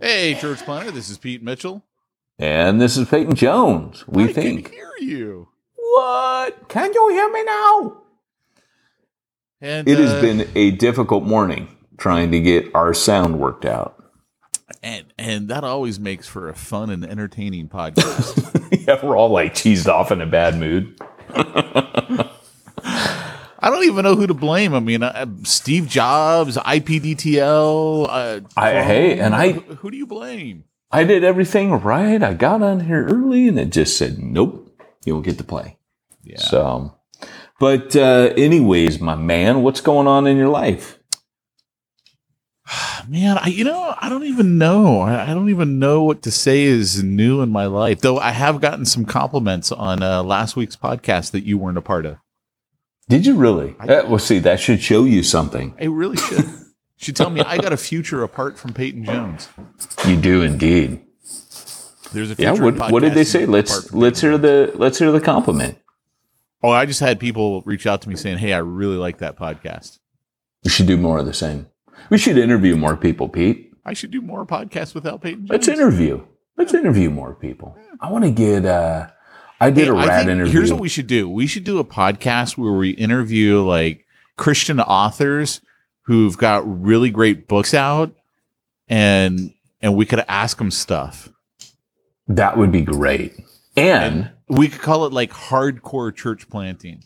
Hey, Church Planter, this is Pete Mitchell. And this is Peyton Jones, I can hear you. What? Can you hear me now? And it has been a difficult morning trying to get our sound worked out. And that always makes for a fun and entertaining podcast. Yeah, we're all like cheesed off in a bad mood. I don't even know who to blame. I mean, Steve Jobs, IPDTL. Who do you blame? I did everything right. I got on here early, and it just said, "Nope, you don't get to play." Yeah. So, but anyways, my man, what's going on in your life? Man, I don't even know. I don't even know what to say is new in my life. Though I have gotten some compliments on last week's podcast that you weren't a part of. Did you really? That should show you something. It really should. Should tell me I got a future apart from Peyton Jones. You do indeed. There's a future. Yeah. What did they say? Let's hear the compliment. Oh, I just had people reach out to me saying, "Hey, I really like that podcast." We should do more of the same. We should interview more people, Pete. I should do more podcasts without Peyton Jones. Let's interview more people. Yeah. I want to get. Interview. Here's what we should do. We should do a podcast where we interview like Christian authors who've got really great books out, and we could ask them stuff. That would be great. And we could call it like hardcore church planting.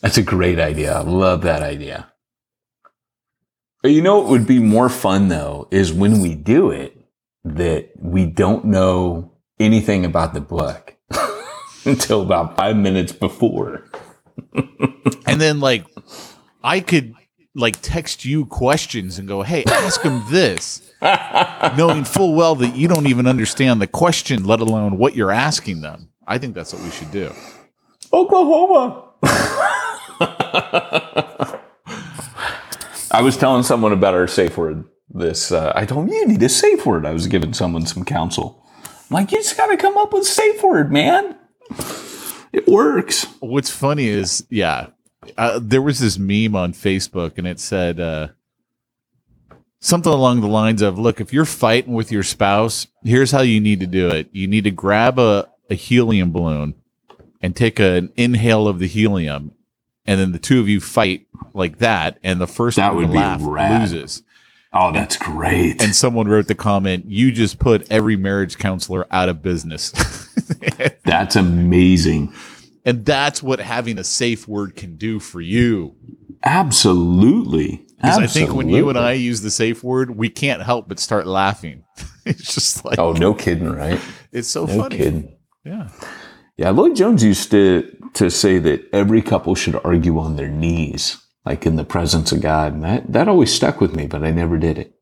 That's a great idea. I love that idea. You know what would be more fun though is when we do it that we don't know anything about the book until about 5 minutes before. And then like I could like text you questions and go, "Hey, ask him this," knowing full well that you don't even understand the question, let alone what you're asking them. I think that's what we should do. Oklahoma. I was telling someone about our safe word. I told him, "You need a safe word." I was giving someone some counsel. I'm like, "You just got to come up with a safe word, man. It works." What's funny is, there was this meme on Facebook, and it said something along the lines of, "Look, if you're fighting with your spouse, here's how you need to do it. You need to grab a helium balloon and take an inhale of the helium, and then the two of you fight like that, and the first one to laugh loses." Oh, that's great. And someone wrote the comment, "You just put every marriage counselor out of business." That's amazing. And that's what having a safe word can do for you. Absolutely. Because I think when you and I use the safe word, we can't help but start laughing. It's just like, oh, no kidding, right? It's so funny. No kidding. Yeah. Yeah, Lloyd Jones used to say that every couple should argue on their knees, like in the presence of God. And that always stuck with me, but I never did it.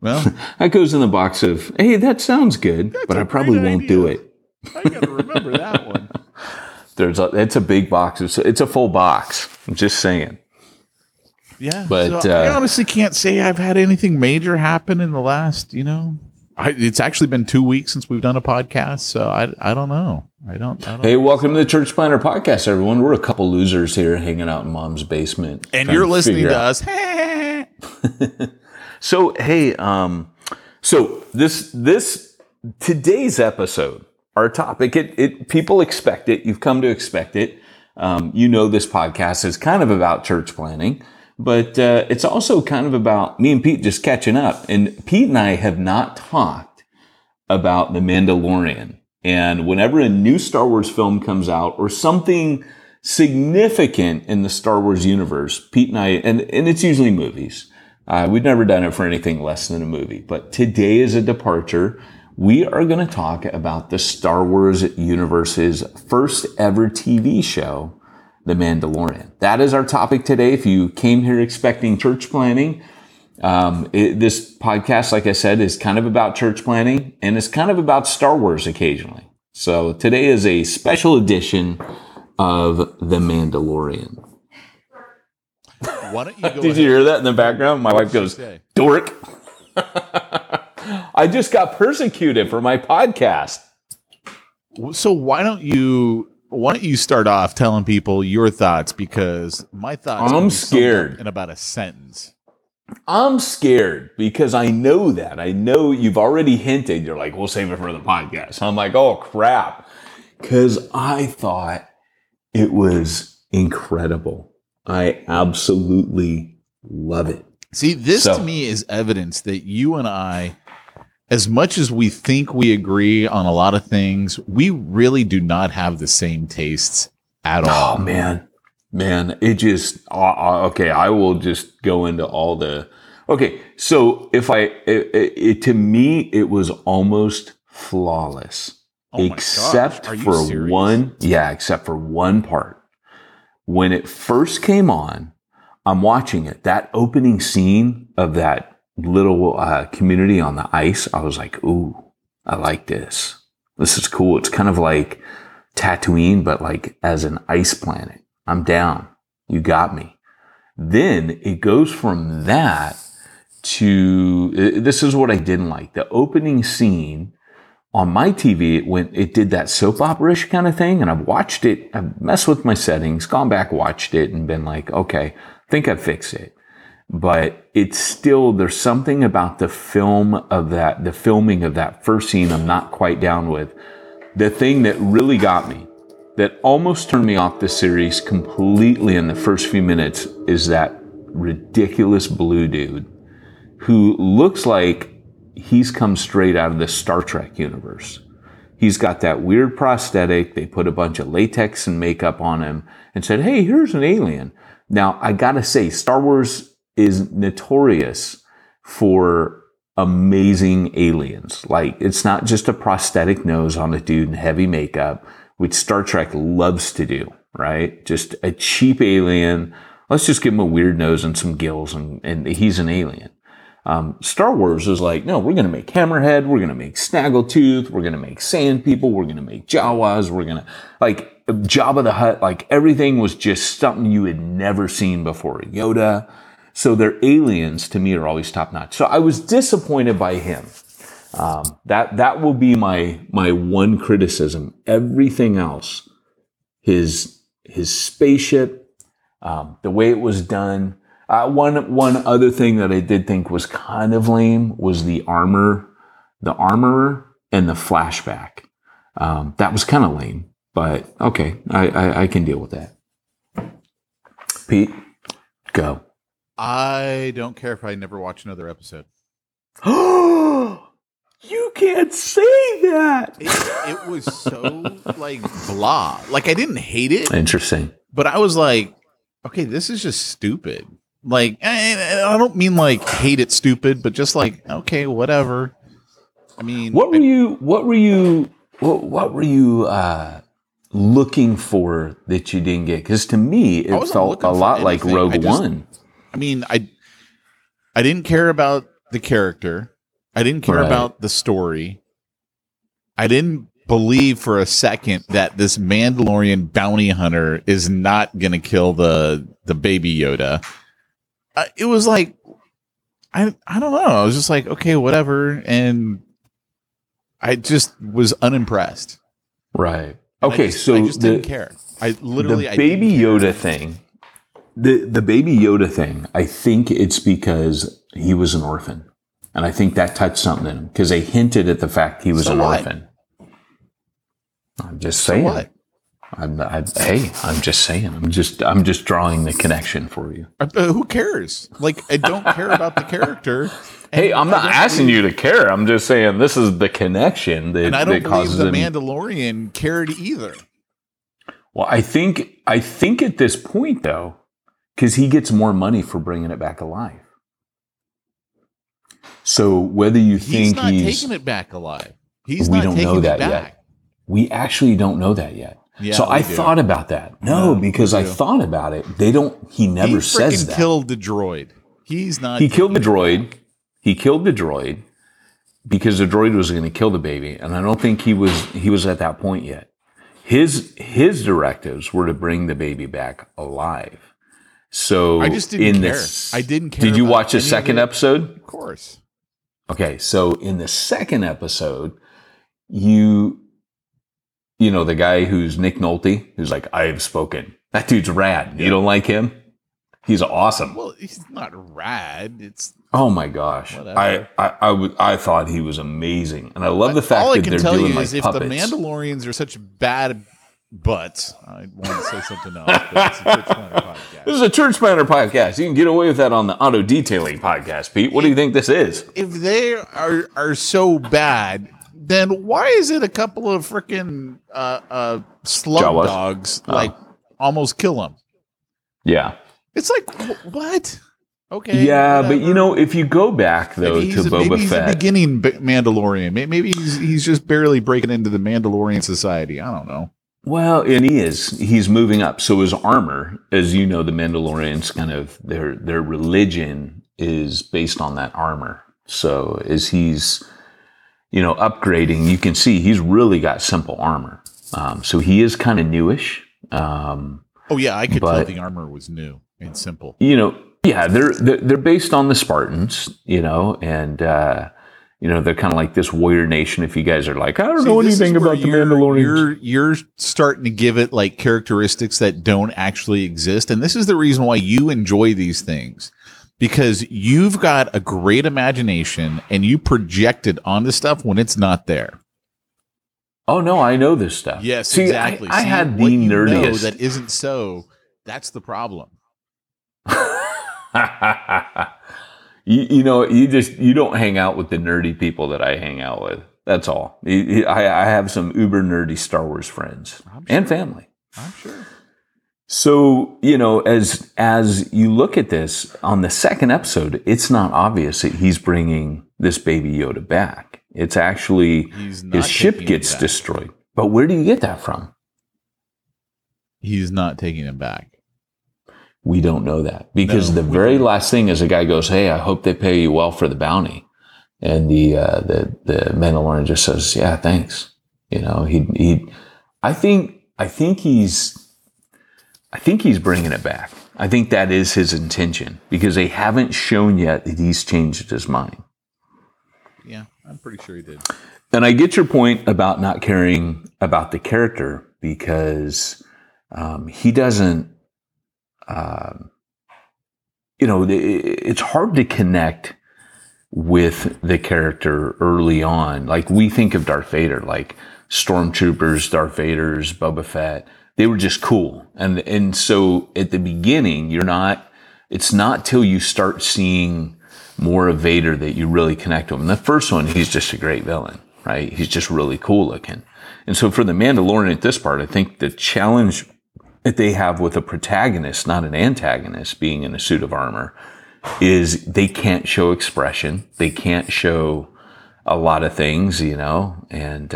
Well, that goes in the box of, hey, that sounds good, but I probably won't do it. I got to remember that one. It's a big box. It's a full box. I'm just saying. Yeah, but so I honestly can't say I've had anything major happen in the last, it's actually been 2 weeks since we've done a podcast, so I don't know. I don't Hey, welcome to the Church Planter Podcast, everyone. We're a couple losers here hanging out in Mom's basement. And you're listening to us. So, hey, so this today's episode, our topic, it people expect it. You've come to expect it. This podcast is kind of about church planning. But it's also kind of about me and Pete just catching up. And Pete and I have not talked about The Mandalorian. And whenever a new Star Wars film comes out or something significant in the Star Wars universe, Pete and I, and it's usually movies. We've never done it for anything less than a movie. But today is a departure. We are going to talk about the Star Wars universe's first ever TV show, The Mandalorian. That is our topic today. If you came here expecting church planning, this podcast, like I said, is kind of about church planning, and it's kind of about Star Wars occasionally. So today is a special edition of The Mandalorian. Why don't you go Did you hear that in the background? My wife goes, dork. I just got persecuted for my podcast. So why don't you start off telling people your thoughts, because my thoughts I'm scared in about a sentence. I'm scared because I know that. I know you've already hinted. You're like, we'll save it for the podcast. I'm like, oh, crap. Because I thought it was incredible. I absolutely love it. See, this to me is evidence that you and I, as much as we think we agree on a lot of things, we really do not have the same tastes at all. Oh, man, it just, okay, I will just go into all the, okay. So to me, it was almost flawless, except for one part. When it first came on, I'm watching it, that opening scene of that little community on the ice, I was like, ooh, I like this. This is cool. It's kind of like Tatooine, but like as an ice planet. I'm down. You got me. Then it goes from that to, this is what I didn't like. The opening scene on my TV, it did that soap opera-ish kind of thing, and I've watched it. I've messed with my settings, gone back, watched it, and been like, okay, I think I've fixed it. But it's still, there's something about the filming of that first scene I'm not quite down with. The thing that really got me, that almost turned me off the series completely in the first few minutes, is that ridiculous blue dude who looks like he's come straight out of the Star Trek universe. He's got that weird prosthetic. They put a bunch of latex and makeup on him and said, hey, here's an alien. Now, I gotta say, Star Wars is notorious for amazing aliens. Like, it's not just a prosthetic nose on a dude and heavy makeup, which Star Trek loves to do, right? Just a cheap alien. Let's just give him a weird nose and some gills, and he's an alien. Star Wars is like, no, we're going to make Hammerhead. We're going to make Snaggletooth. We're going to make Sand People. We're going to make Jawas. We're going to, like, Jabba the Hutt. Like, everything was just something you had never seen before. Yoda. So their aliens, to me, are always top-notch. So I was disappointed by him. That will be my one criticism. Everything else, his spaceship, the way it was done. One other thing that I did think was kind of lame was the armorer, and the flashback. That was kind of lame, but okay, I can deal with that. Pete, go. I don't care if I never watch another episode. You can't say that. It was so like blah. Like, I didn't hate it. Interesting. But I was like, okay, this is just stupid. Like, I don't mean like hate it stupid, but just like, okay, whatever. I mean, what were you What were you looking for that you didn't get? Because to me, it felt a lot like Rogue One. I mean, I didn't care about the character. I didn't care about the story. I didn't believe for a second that this Mandalorian bounty hunter is not going to kill the baby Yoda. It was like, I don't know. I was just like, okay, whatever. And I just was unimpressed. Right. Okay. I just didn't care. The baby Yoda thing, I think it's because he was an orphan. And I think that touched something in him because they hinted at the fact he was an orphan. I'm just saying. What? I'm just saying. I'm just drawing the connection for you. Who cares? Like, I don't care about the character. Hey, I'm not asking you to care. I'm just saying this is the connection that and I don't believe the Mandalorian cared either. Well, I think at this point though, because he gets more money for bringing it back alive. So whether you think he's taking it back alive, we don't know that yet. We actually don't know that yet. Yeah, so I thought about that. No, because I thought about it. They don't. He never says that. He killed the droid. He's not. He killed the droid. He killed the droid because the droid was going to kill the baby, and I don't think he was at that point yet. His directives were to bring the baby back alive. So I just didn't care. I didn't care. Did you watch the second episode? Of course. Okay, so in the second episode, you know, the guy who's Nick Nolte, who's like, I have spoken. That dude's rad. Yeah. You don't like him? He's awesome. Well, he's not rad. It's oh my gosh. Whatever. I thought he was amazing. And I love the fact that they're doing like puppets. All I can tell you is if the Mandalorians are such bad butts, I want to say something else, but it's a Church Planter podcast. This is a Church Planter podcast. You can get away with that on the auto detailing podcast, Pete. What do you think this is? If they are so bad, then why is it a couple of freaking slum Jawas. Dogs almost kill them? Yeah. It's like, what? Okay. Yeah, whatever. But you know, if you go back though to Boba Fett. He's the beginning Mandalorian. Maybe he's just barely breaking into the Mandalorian society. I don't know. Well, and he is. He's moving up. So his armor, as you know, the Mandalorians kind of their religion is based on that armor. So as he's, you know, upgrading, you can see he's really got simple armor. So he is kind of newish. I could tell the armor was new and simple. You know, yeah, they're based on the Spartans. You know, and you know, they're kind of like this warrior nation. If you guys are like, I don't know anything about the Mandalorians. You're starting to give it like characteristics that don't actually exist. And this is the reason why you enjoy these things, because you've got a great imagination and you project it onto stuff when it's not there. Oh, no, I know this stuff. Yes, see, exactly. I had the nerdiest. That isn't so. That's the problem. You know, you don't hang out with the nerdy people that I hang out with. That's all. I have some uber nerdy Star Wars friends and family. I'm sure. So, you know, as you look at this on the second episode, it's not obvious that he's bringing this baby Yoda back. It's actually his ship gets destroyed. But where do you get that from? He's not taking him back. We don't know that because the very last thing is a guy goes, hey, I hope they pay you well for the bounty. And the Mandalorian just says, yeah, thanks. You know, I think he's bringing it back. I think that is his intention because they haven't shown yet that he's changed his mind. Yeah, I'm pretty sure he did. And I get your point about not caring about the character because, he doesn't, you know, it's hard to connect with the character early on. Like we think of Darth Vader, like Stormtroopers, Darth Vaders, Boba Fett. They were just cool. And so at the beginning, it's not till you start seeing more of Vader that you really connect with him. The first one, he's just a great villain, right? He's just really cool looking. And so for the Mandalorian at this part, I think the challenge that they have with a protagonist, not an antagonist, being in a suit of armor, is they can't show expression. They can't show a lot of things, you know, and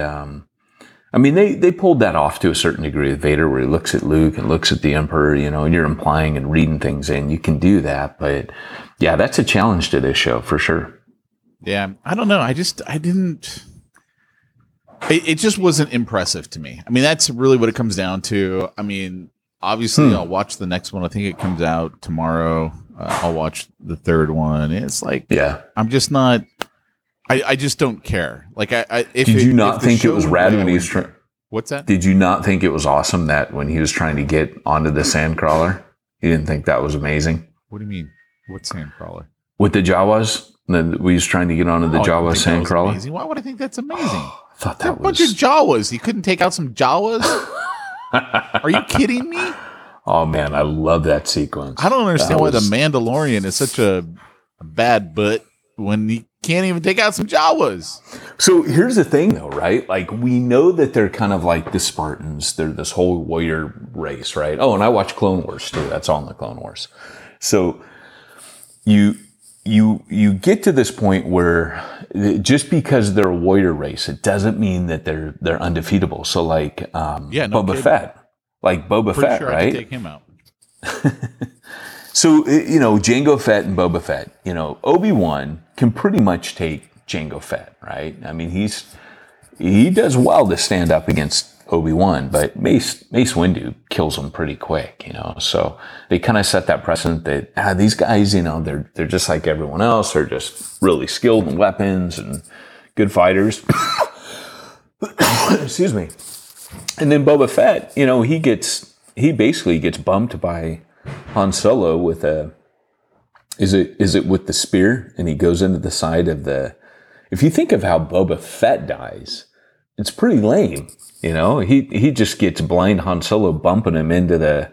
I mean, they pulled that off to a certain degree with Vader, where he looks at Luke and looks at the Emperor, you know, and you're implying and reading things in. You can do that, but yeah, that's a challenge to this show for sure. Yeah. I don't know. It just wasn't impressive to me. I mean, that's really what it comes down to. I mean, obviously I'll watch the next one. I think it comes out tomorrow. I'll watch the third one. It's like, yeah, I'm just not, I just don't care. Like, Did you not think it was rad when he was trying? What's that? Did you not think it was awesome that when he was trying to get onto the sandcrawler, you didn't think that was amazing? What do you mean? What sandcrawler? With the Jawas, we was trying to get onto the Jawa sandcrawler. Why would I think that's amazing? I thought that was a bunch of Jawas. You couldn't take out some Jawas? Are you kidding me? Oh man, I love that sequence. I don't understand why the Mandalorian is such a bad butt when he can't even take out some Jawas. So here's the thing though, right? Like, we know that they're kind of like the Spartans. They're this whole warrior race, right? Oh, and I watch Clone Wars too. That's all in the Clone Wars. So you get to this point where just because they're a warrior race, it doesn't mean that they're undefeatable. So like, Boba Fett, right? I could take him out. So, you know, Jango Fett and Boba Fett, you know, Obi-Wan can pretty much take Jango Fett, right? I mean, he does well to stand up against Obi-Wan, but Mace Windu kills him pretty quick, you know? So they kind of set that precedent that these guys, you know, they're just like everyone else. They're just really skilled in weapons and good fighters. Excuse me. And then Boba Fett, you know, he basically gets bumped by Han Solo with is it with the spear, and he goes into the side of the, if you think of how Boba Fett dies, it's pretty lame, you know, he just gets blind Han Solo bumping him into his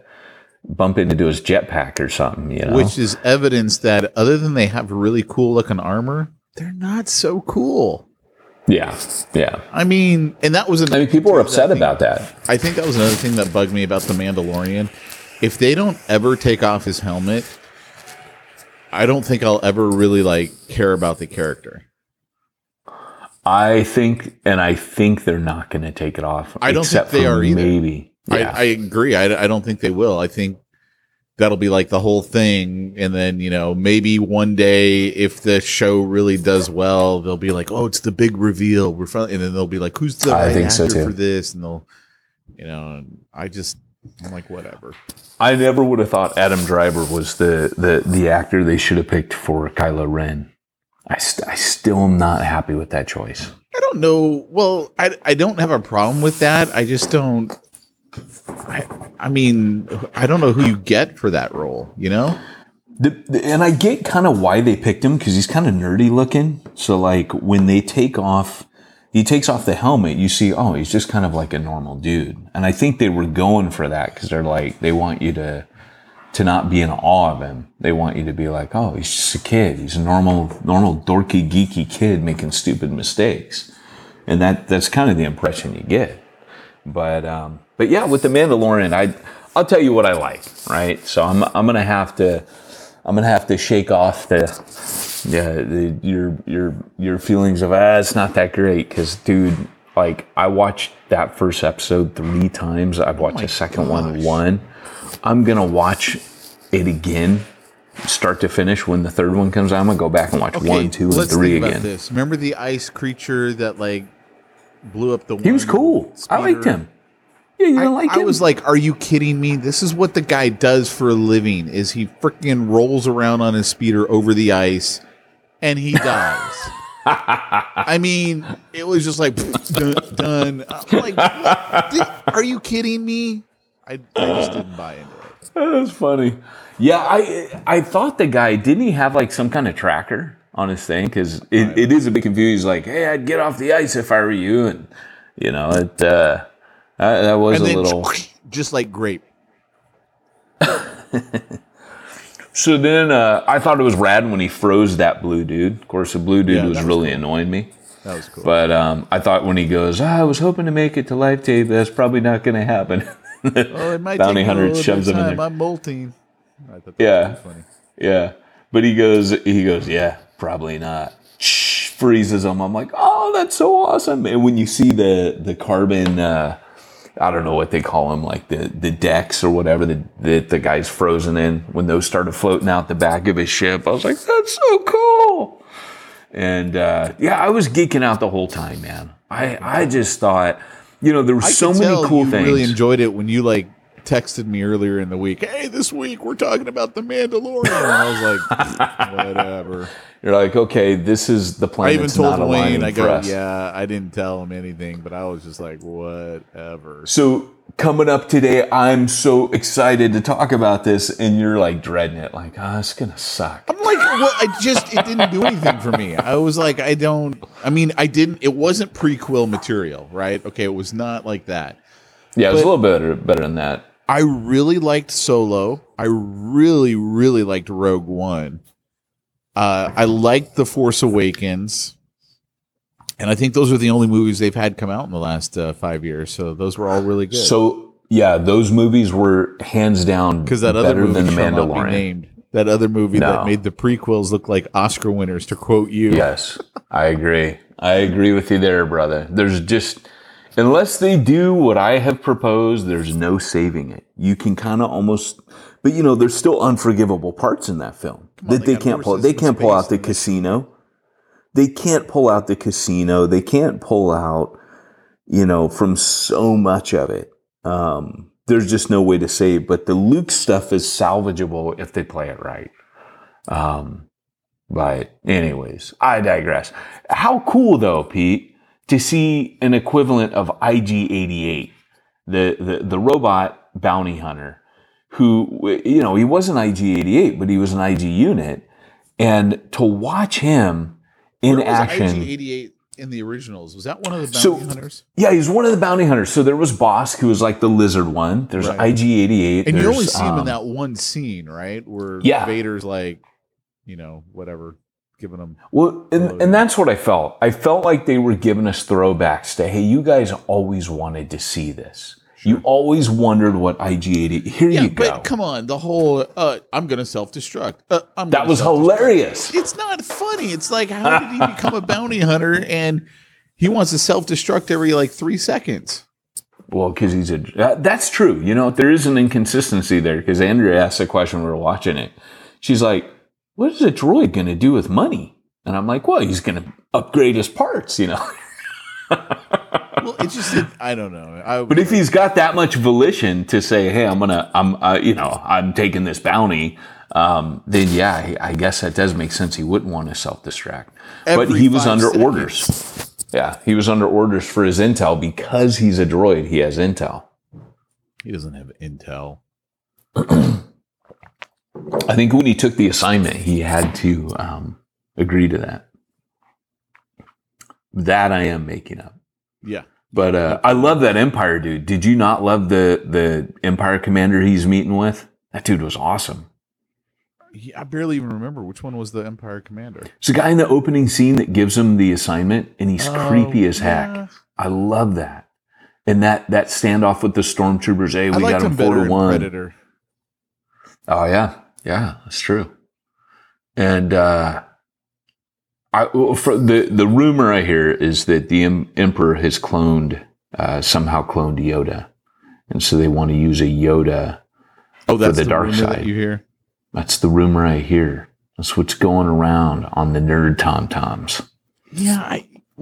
jetpack or something, you know, which is evidence that other than they have really cool looking armor, they're not so cool. Yeah, yeah. I mean, and that was another, I mean, people were upset about that. I think that was another thing that bugged me about The Mandalorian. If they don't ever take off his helmet, I don't think I'll ever really, like, care about the character. I think they're not going to take it off. I don't think they are either. Maybe. Yeah. I agree. I don't think they will. I think that'll be, like, the whole thing. And then, you know, maybe one day if the show really does well, they'll be like, oh, it's the big reveal. We're finally, and then they'll be like, who's the right actor for this? And they'll, you know, I'm like, whatever. I never would have thought Adam Driver was the actor they should have picked for Kylo Ren. I still am not happy with that choice. I don't know. Well, I don't have a problem with that. I just don't. I mean, I don't know who you get for that role, you know? And I get kind of why they picked him, because he's kind of nerdy looking. So, like, when he takes off the helmet, you see, oh, he's just kind of like a normal dude. And I think they were going for that, because they're like, they want you to not be in awe of him. They want you to be like, oh, he's just a kid. He's a normal, dorky, geeky kid making stupid mistakes. And that's kind of the impression you get. But yeah, with The Mandalorian, I'll tell you what I like, right? So I'm gonna have to shake off your feelings of it's not that great, because dude, like, I watched that first episode 3 times. I've watched the second one 1. I'm gonna watch it again, start to finish. When the third one comes out, I'm gonna go back and watch 1, 2, and 3 again. This. Remember the ice creature that like blew up the one? He was cool. Speeder. I liked him. Yeah, you like him. I was like, are you kidding me? This is what the guy does for a living, is he freaking rolls around on his speeder over the ice, and he dies. I mean, it was just like, done. I'm like, are you kidding me? I just didn't buy into it. That was funny. Yeah, I thought the guy, didn't he have like some kind of tracker on his thing? Because it is a bit confusing. He's like, hey, I'd get off the ice if I were you. And, you know, it... that was a little... Just like grape. So then I thought it was rad when he froze that blue dude. Of course, the blue dude was really cool. Annoying me. That was cool. But I thought when he goes, I was hoping to make it to live tape, that's probably not going to happen. Well, it might Bounty Hunter shoves him in there. I'm molting. I thought that was funny. Yeah. But he goes, yeah, probably not. Shh. freezes them. I'm like, oh, that's so awesome. And when you see the carbon, I don't know what they call them, like the decks or whatever that the guy's frozen in, when those started floating out the back of his ship, I was like, that's so cool. And yeah, I was geeking out the whole time, man. I just thought, you know, there were so many cool things. I really enjoyed it when you like texted me earlier in the week, hey, this week we're talking about The Mandalorian. And I was like, whatever. You're like, okay, this is the plan. I even told Wayne, I go, yeah, I didn't tell him anything, but I was just like, whatever. So coming up today, I'm so excited to talk about this, and you're like dreading it, like, oh, it's gonna suck. I'm like, well, it didn't do anything for me. I was like, it wasn't prequel material, right? Okay, it was not like that. Yeah, it was a little better than that. I really liked Solo. I really, really liked Rogue One. I liked The Force Awakens, and I think those are the only movies they've had come out in the last 5 years. So those were all really good. So yeah, those movies were hands down better than The Mandalorian. That other movie that made the prequels look like Oscar winners, to quote you. Yes, I agree. I agree with you there, brother. There's just, unless they do what I have proposed, there's no saving it. You can kind of almost, but you know, there's still unforgivable parts in that film that they can't pull. They can't pull out the casino. They can't pull out the casino. They can't pull out, you know, from so much of it. There's just no way to save. But the Luke stuff is salvageable if they play it right. But anyways, I digress. How cool though, Pete, to see an equivalent of IG-88, the robot bounty hunter, who, you know, he wasn't IG-88, but he was an IG unit. And to watch him in action. IG-88 in the originals, was that one of the bounty hunters? Yeah, he's one of the bounty hunters. So there was Bosk, who was like the lizard one. There's IG-88. And you only see him in that one scene, right? Where Vader's like, you know, whatever. Giving them and that's what I felt. I felt like they were giving us throwbacks to, hey, you guys always wanted to see this. Sure. You always wondered what IG-88. Here you go. But come on, the whole I'm going to self-destruct. That was hilarious. It's not funny. It's like, how did he become a bounty hunter and he wants to self-destruct every like 3 seconds? Well, because he's that's true. You know, there is an inconsistency there, because Andrea asked the question when we were watching it. She's like, what is a droid going to do with money? And I'm like, well, he's going to upgrade his parts, you know. Well, it's just I don't know. But if he's got that much volition to say, hey, I'm taking this bounty, then yeah, I guess that does make sense. He wouldn't want to self-destruct. But he was under orders. Yeah, he was under orders for his intel, because he's a droid. He has intel. He doesn't have intel. I think when he took the assignment, he had to agree to that. That I am making up. Yeah. But I love that Empire dude. Did you not love the Empire commander he's meeting with? That dude was awesome. I barely even remember which one was the Empire commander. It's the guy in the opening scene that gives him the assignment, and he's creepy as heck. Yeah. I love that. And that standoff with the Stormtroopers, hey, we got him 4-1. Predator. Oh, yeah. Yeah, that's true. And the rumor I hear is that the Emperor has somehow cloned Yoda. And so they want to use a Yoda for the dark side. That you hear? That's the rumor I hear. That's what's going around on the nerd tom-toms. Yeah. It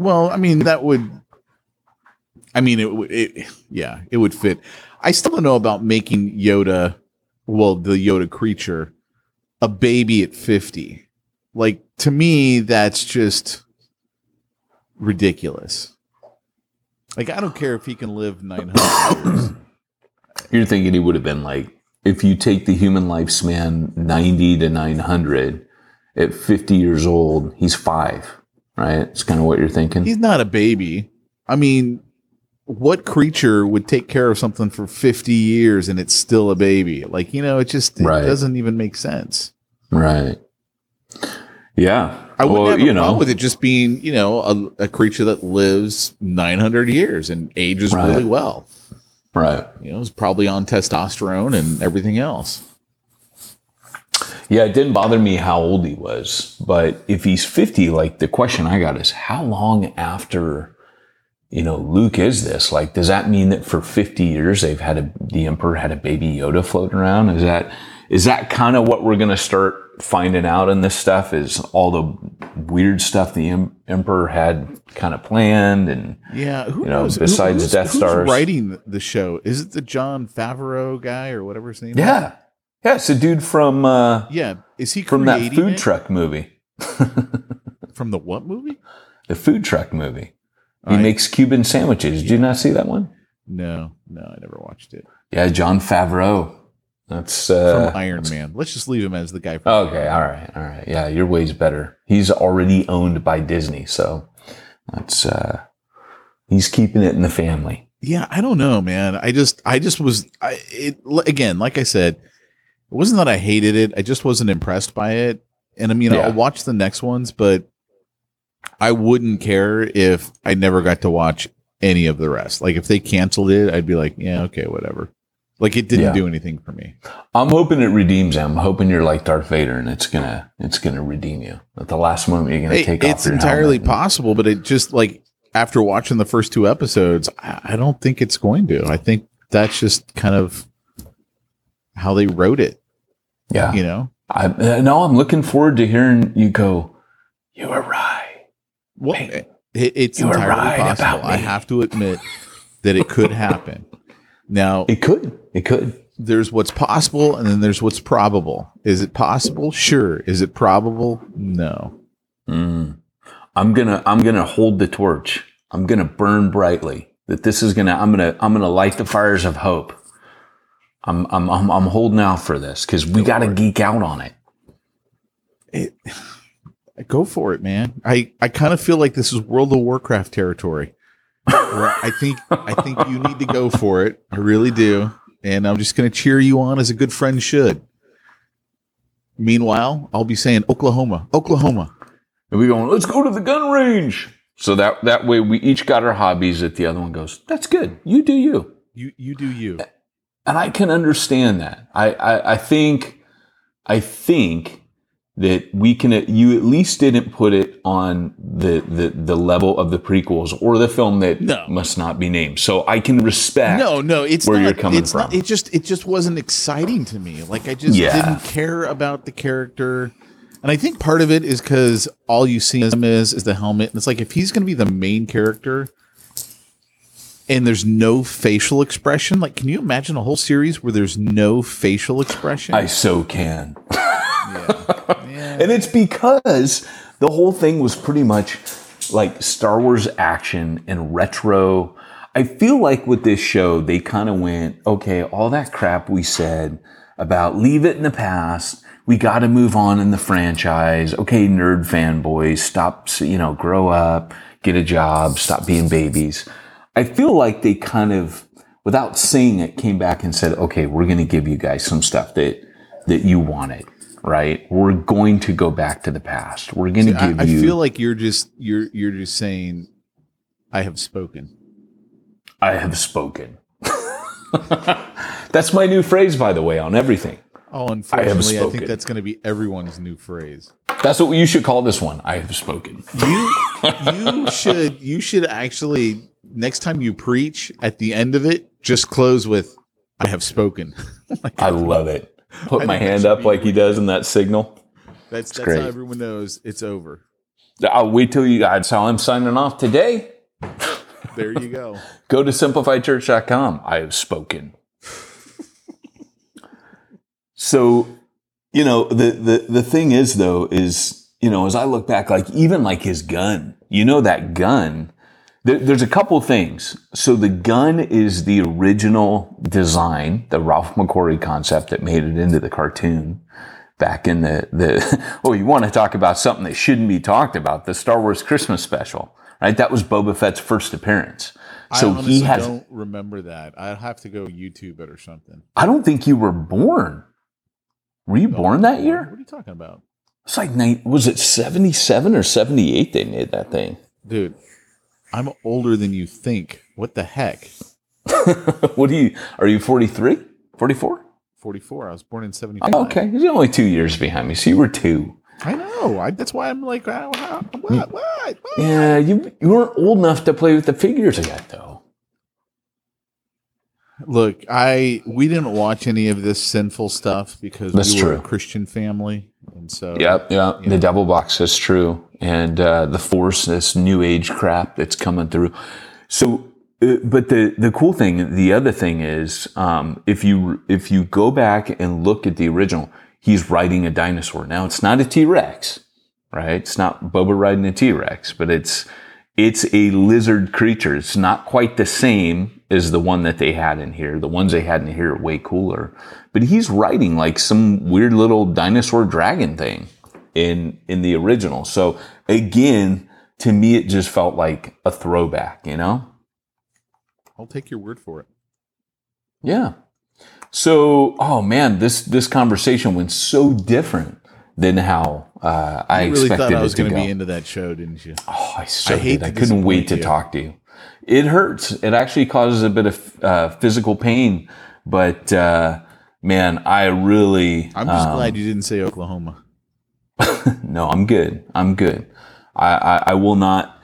would fit. I still don't know about making Yoda... Well, the Yoda creature, a baby at 50. Like, to me, that's just ridiculous. Like, I don't care if he can live 900 years. You're thinking he would have been like, if you take the human lifespan 90 to 900, at 50 years old, he's 5, right? It's kind of what you're thinking. He's not a baby. I mean... What creature would take care of something for 50 years and it's still a baby? Like, you know, it doesn't even make sense. Right. Yeah. I wouldn't have a problem with it just being, you know, a creature that lives 900 years and ages really well. Right. You know, it's probably on testosterone and everything else. Yeah, it didn't bother me how old he was, but if he's 50, like the question I got is how long after, you know, Luke is this? Like, does that mean that for 50 years they've had the Emperor had a baby Yoda floating around? Is that kind of what we're going to start finding out in this stuff, is all the weird stuff the Emperor had kind of planned? And yeah, who knows? Besides Death Stars, who's writing the show? Is it the John Favreau guy or whatever his name is? Yeah, it's a dude from is he from that food truck movie? From the what movie? The food truck movie. He makes Cuban sandwiches. Did you not see that one? No, I never watched it. Yeah, John Favreau. That's from Iron Man. Let's just leave him as the guy. Okay, all right. Yeah, your way's better. He's already owned by Disney, so that's he's keeping it in the family. Yeah, I don't know, man. Like I said. It wasn't that I hated it. I just wasn't impressed by it. And I mean, I'll watch the next ones, but I wouldn't care if I never got to watch any of the rest. Like if they canceled it, I'd be like, yeah, okay, whatever. Like it didn't do anything for me. I'm hoping it redeems him. I'm hoping you're like Darth Vader and it's gonna redeem you. At the last moment you're gonna take off your helmet. It's entirely possible, but it just like after watching the first two episodes, I don't think it's going to. I think that's just kind of how they wrote it. Yeah. You know? I'm looking forward to hearing you go, you were right. Well, it's entirely possible. I have to admit that it could happen. Now, It could. There's what's possible and then there's what's probable. Is it possible? Sure. Is it probable? No. I'm gonna hold the torch. I'm gonna burn brightly. That this is gonna I'm gonna light the fires of hope. I'm holding out for this because we got to geek out on it. Go for it, man. I kind of feel like this is World of Warcraft territory. I think you need to go for it. I really do, and I'm just going to cheer you on as a good friend should. Meanwhile, I'll be saying Oklahoma, and we're going. Let's go to the gun range. So that way we each got our hobbies. That the other one goes. That's good. You do you. You do you. And I can understand that. I think that we can. You at least didn't put it on the level of the prequels or the film that must not be named. So I can respect. No, it's where you're coming from. It just wasn't exciting to me. Like I just didn't care about the character. And I think part of it is because all you see him is the helmet. And it's like if he's going to be the main character. And there's no facial expression. Like, can you imagine a whole series where there's no facial expression? I so can. Yeah. And it's because the whole thing was pretty much like Star Wars action and retro. I feel like with this show, they kind of went, okay, all that crap we said about leave it in the past. We got to move on in the franchise. Okay, nerd fanboys, stop, grow up, get a job, stop being babies. I feel like they kind of, without saying it, came back and said, okay, we're going to give you guys some stuff that you wanted, right? We're going to go back to the past. We're going to give you... I feel like you're just saying, I have spoken. That's my new phrase, by the way, on everything. Oh, unfortunately, I think that's going to be everyone's new phrase. That's what you should call this one. I have spoken. You should actually... Next time you preach, at the end of it, just close with, I have spoken. Like, I love it. Put my hand up like he does in that signal. That's how everyone knows it's over. I'll wait till you guys. That's how I'm signing off today. There you go. Go to simplifiedchurch.com. I have spoken. So, the thing is, though, is, as I look back, like even like his gun, that gun. There's a couple things. So the gun is the original design, the Ralph McQuarrie concept that made it into the cartoon back in you want to talk about something that shouldn't be talked about, the Star Wars Christmas special, right? That was Boba Fett's first appearance. So I don't remember that. I'll have to go YouTube it or something. I don't think you were born. Were you born that year? What are you talking about? It's like, was it 77 or 78 they made that thing? Dude. I'm older than you think. What the heck? Are you 43? 44? 44. I was born in 75. Oh, okay. He's only 2 years behind me, so you were two. I know. That's why I'm like, what? Yeah, you weren't old enough to play with the figures yet, though. Look, we didn't watch any of this sinful stuff because we were a Christian family, and so yep. The devil box is true, and the force, this new age crap that's coming through. So, but the cool thing, the other thing is, if you go back and look at the original, he's riding a dinosaur. Now it's not a T-Rex, right? It's not Boba riding a T-Rex, but it's a lizard creature. It's not quite the same as the one that they had in here. The ones they had in here are way cooler. But he's riding like some weird little dinosaur dragon thing in the original. So again, to me, it just felt like a throwback, you know? I'll take your word for it. Yeah. So, oh man, this conversation went so different than how I expected it to go. You really thought I was going to be into that show, didn't you? Oh, I did. I couldn't wait to talk to you. It hurts. It actually causes a bit of physical pain, but man, I'm just glad you didn't say Oklahoma. No, I'm good. I will not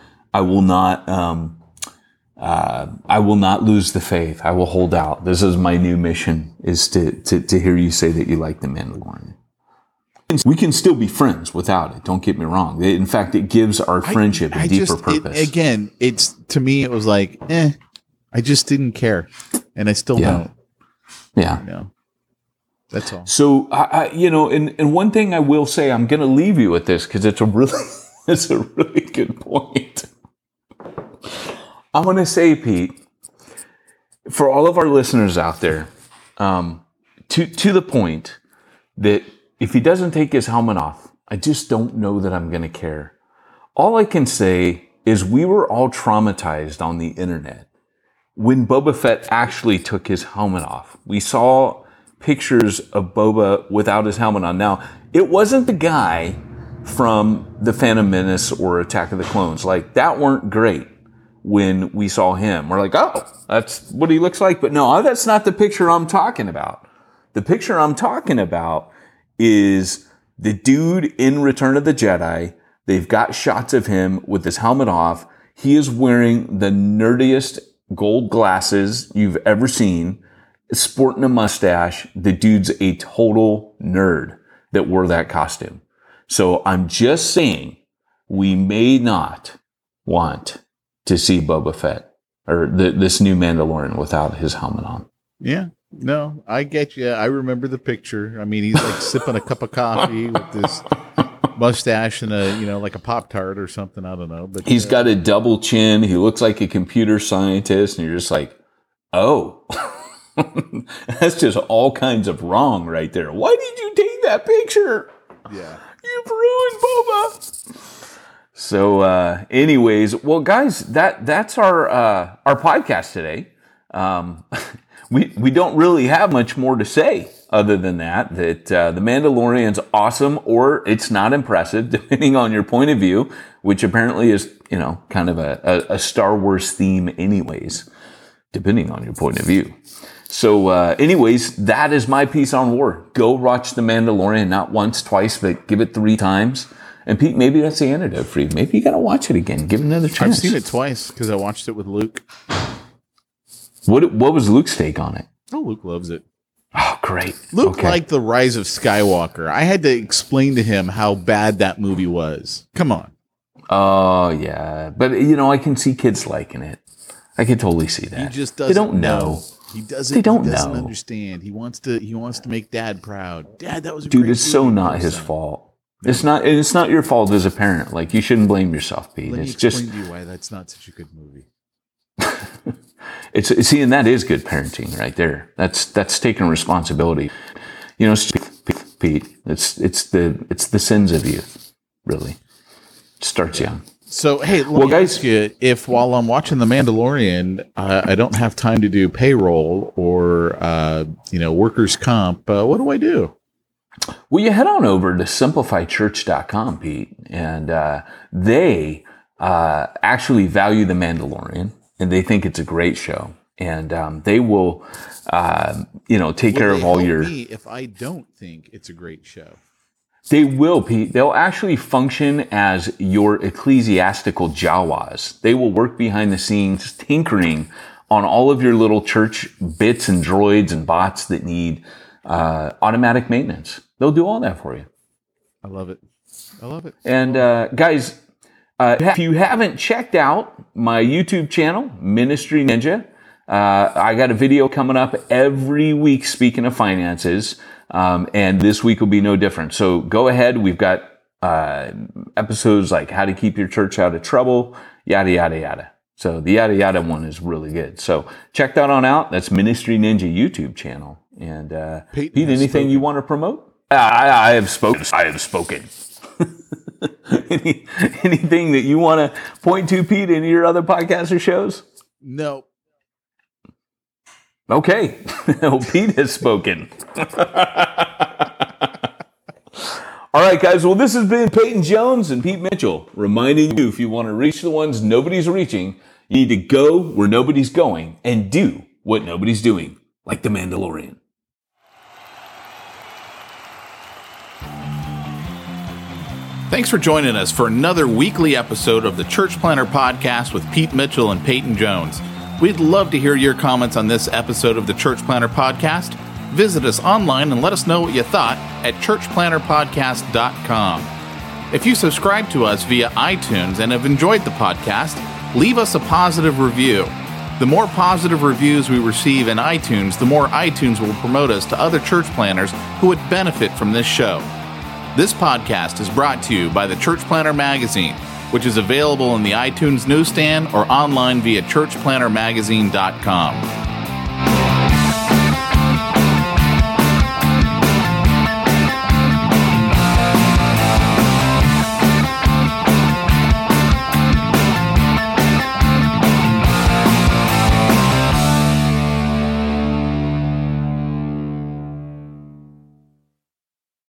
lose the faith. I will hold out. This is my new mission, is to hear you say that you like The Mandalorian. We can still be friends without it. Don't get me wrong. In fact, it gives our friendship a deeper purpose. To me, it was like, I just didn't care. And I still don't. Yeah. You know, that's all. So, and one thing I will say, I'm going to leave you with this because it's a really good point. I want to say, Pete, for all of our listeners out there, to the point that if he doesn't take his helmet off, I just don't know that I'm going to care. All I can say is we were all traumatized on the internet when Boba Fett actually took his helmet off. We saw pictures of Boba without his helmet on. Now, it wasn't the guy from The Phantom Menace or Attack of the Clones. Like, that weren't great. When we saw him, we're like, oh, that's what he looks like. But no, that's not the picture I'm talking about. The picture I'm talking about is the dude in Return of the Jedi. They've got shots of him with his helmet off. He is wearing the nerdiest gold glasses you've ever seen, sporting a mustache. The dude's a total nerd that wore that costume. So I'm just saying, we may not want to see Boba Fett or this new Mandalorian without his helmet on. Yeah, no, I get you. I remember the picture. I mean, he's like sipping a cup of coffee with this mustache and like a Pop-Tart or something. I don't know. But he's got a double chin. He looks like a computer scientist, and you're just like, oh, that's just all kinds of wrong right there. Why did you take that picture? Yeah, you've ruined Boba. So, anyways, well, guys, that's our podcast today. We don't really have much more to say other than that The Mandalorian's awesome, or it's not impressive, depending on your point of view, which apparently is, kind of a Star Wars theme anyways, depending on your point of view. So, anyways, that is my piece on war. Go watch The Mandalorian, not once, twice, but give it 3 times. And Pete, maybe that's the antidote for you. Maybe you got to watch it again. Give it another chance. I've seen it twice because I watched it with Luke. What was Luke's take on it? Oh, Luke loves it. Oh, great. Luke liked The Rise of Skywalker. I had to explain to him how bad that movie was. Come on. Oh, yeah. But, I can see kids liking it. I can totally see that. He just doesn't know. He doesn't understand. He wants to make Dad proud. Dad, that was a great movie. Dude, it's so not his fault. It's not your fault as a parent. Like, you shouldn't blame yourself, Pete. Let me explain to you why that's not such a good movie. See, and that is good parenting right there. That's taking responsibility. Pete, it's the sins of youth, really. It starts young. So, hey, let me ask you if while I'm watching The Mandalorian, I don't have time to do payroll or workers' comp. What do I do? Well, you head on over to simplifychurch.com, Pete, and they actually value The Mandalorian, and they think it's a great show. And they will, take care of all your. If I don't think it's a great show, they will, Pete. They'll actually function as your ecclesiastical Jawas. They will work behind the scenes, tinkering on all of your little church bits and droids and bots that need automatic maintenance. They'll do all that for you. I love it. I love it. And guys, if you haven't checked out my YouTube channel, Ministry Ninja. I got a video coming up every week, speaking of finances, and this week will be no different. So go ahead. We've got episodes like how to keep your church out of trouble, yada, yada, yada. So the yada, yada one is really good. So check that on out. That's Ministry Ninja YouTube channel. And Pete, anything you want to promote? I have spoken. Anything that you want to point to, Pete, any of your other podcasts or shows? No. Okay, Pete has spoken. All right, guys. Well, this has been Peyton Jones and Pete Mitchell reminding you if you want to reach the ones nobody's reaching, you need to go where nobody's going and do what nobody's doing, like The Mandalorian. Thanks for joining us for another weekly episode of the Church Planter Podcast with Pete Mitchell and Peyton Jones. We'd love to hear your comments on this episode of the Church Planter Podcast. Visit us online and let us know what you thought at churchplanterpodcast.com. If you subscribe to us via iTunes and have enjoyed the podcast, leave us a positive review. The more positive reviews we receive in iTunes, the more iTunes will promote us to other church planters who would benefit from this show. This podcast is brought to you by the Church Planter Magazine, which is available in the iTunes newsstand or online via churchplantermagazine.com.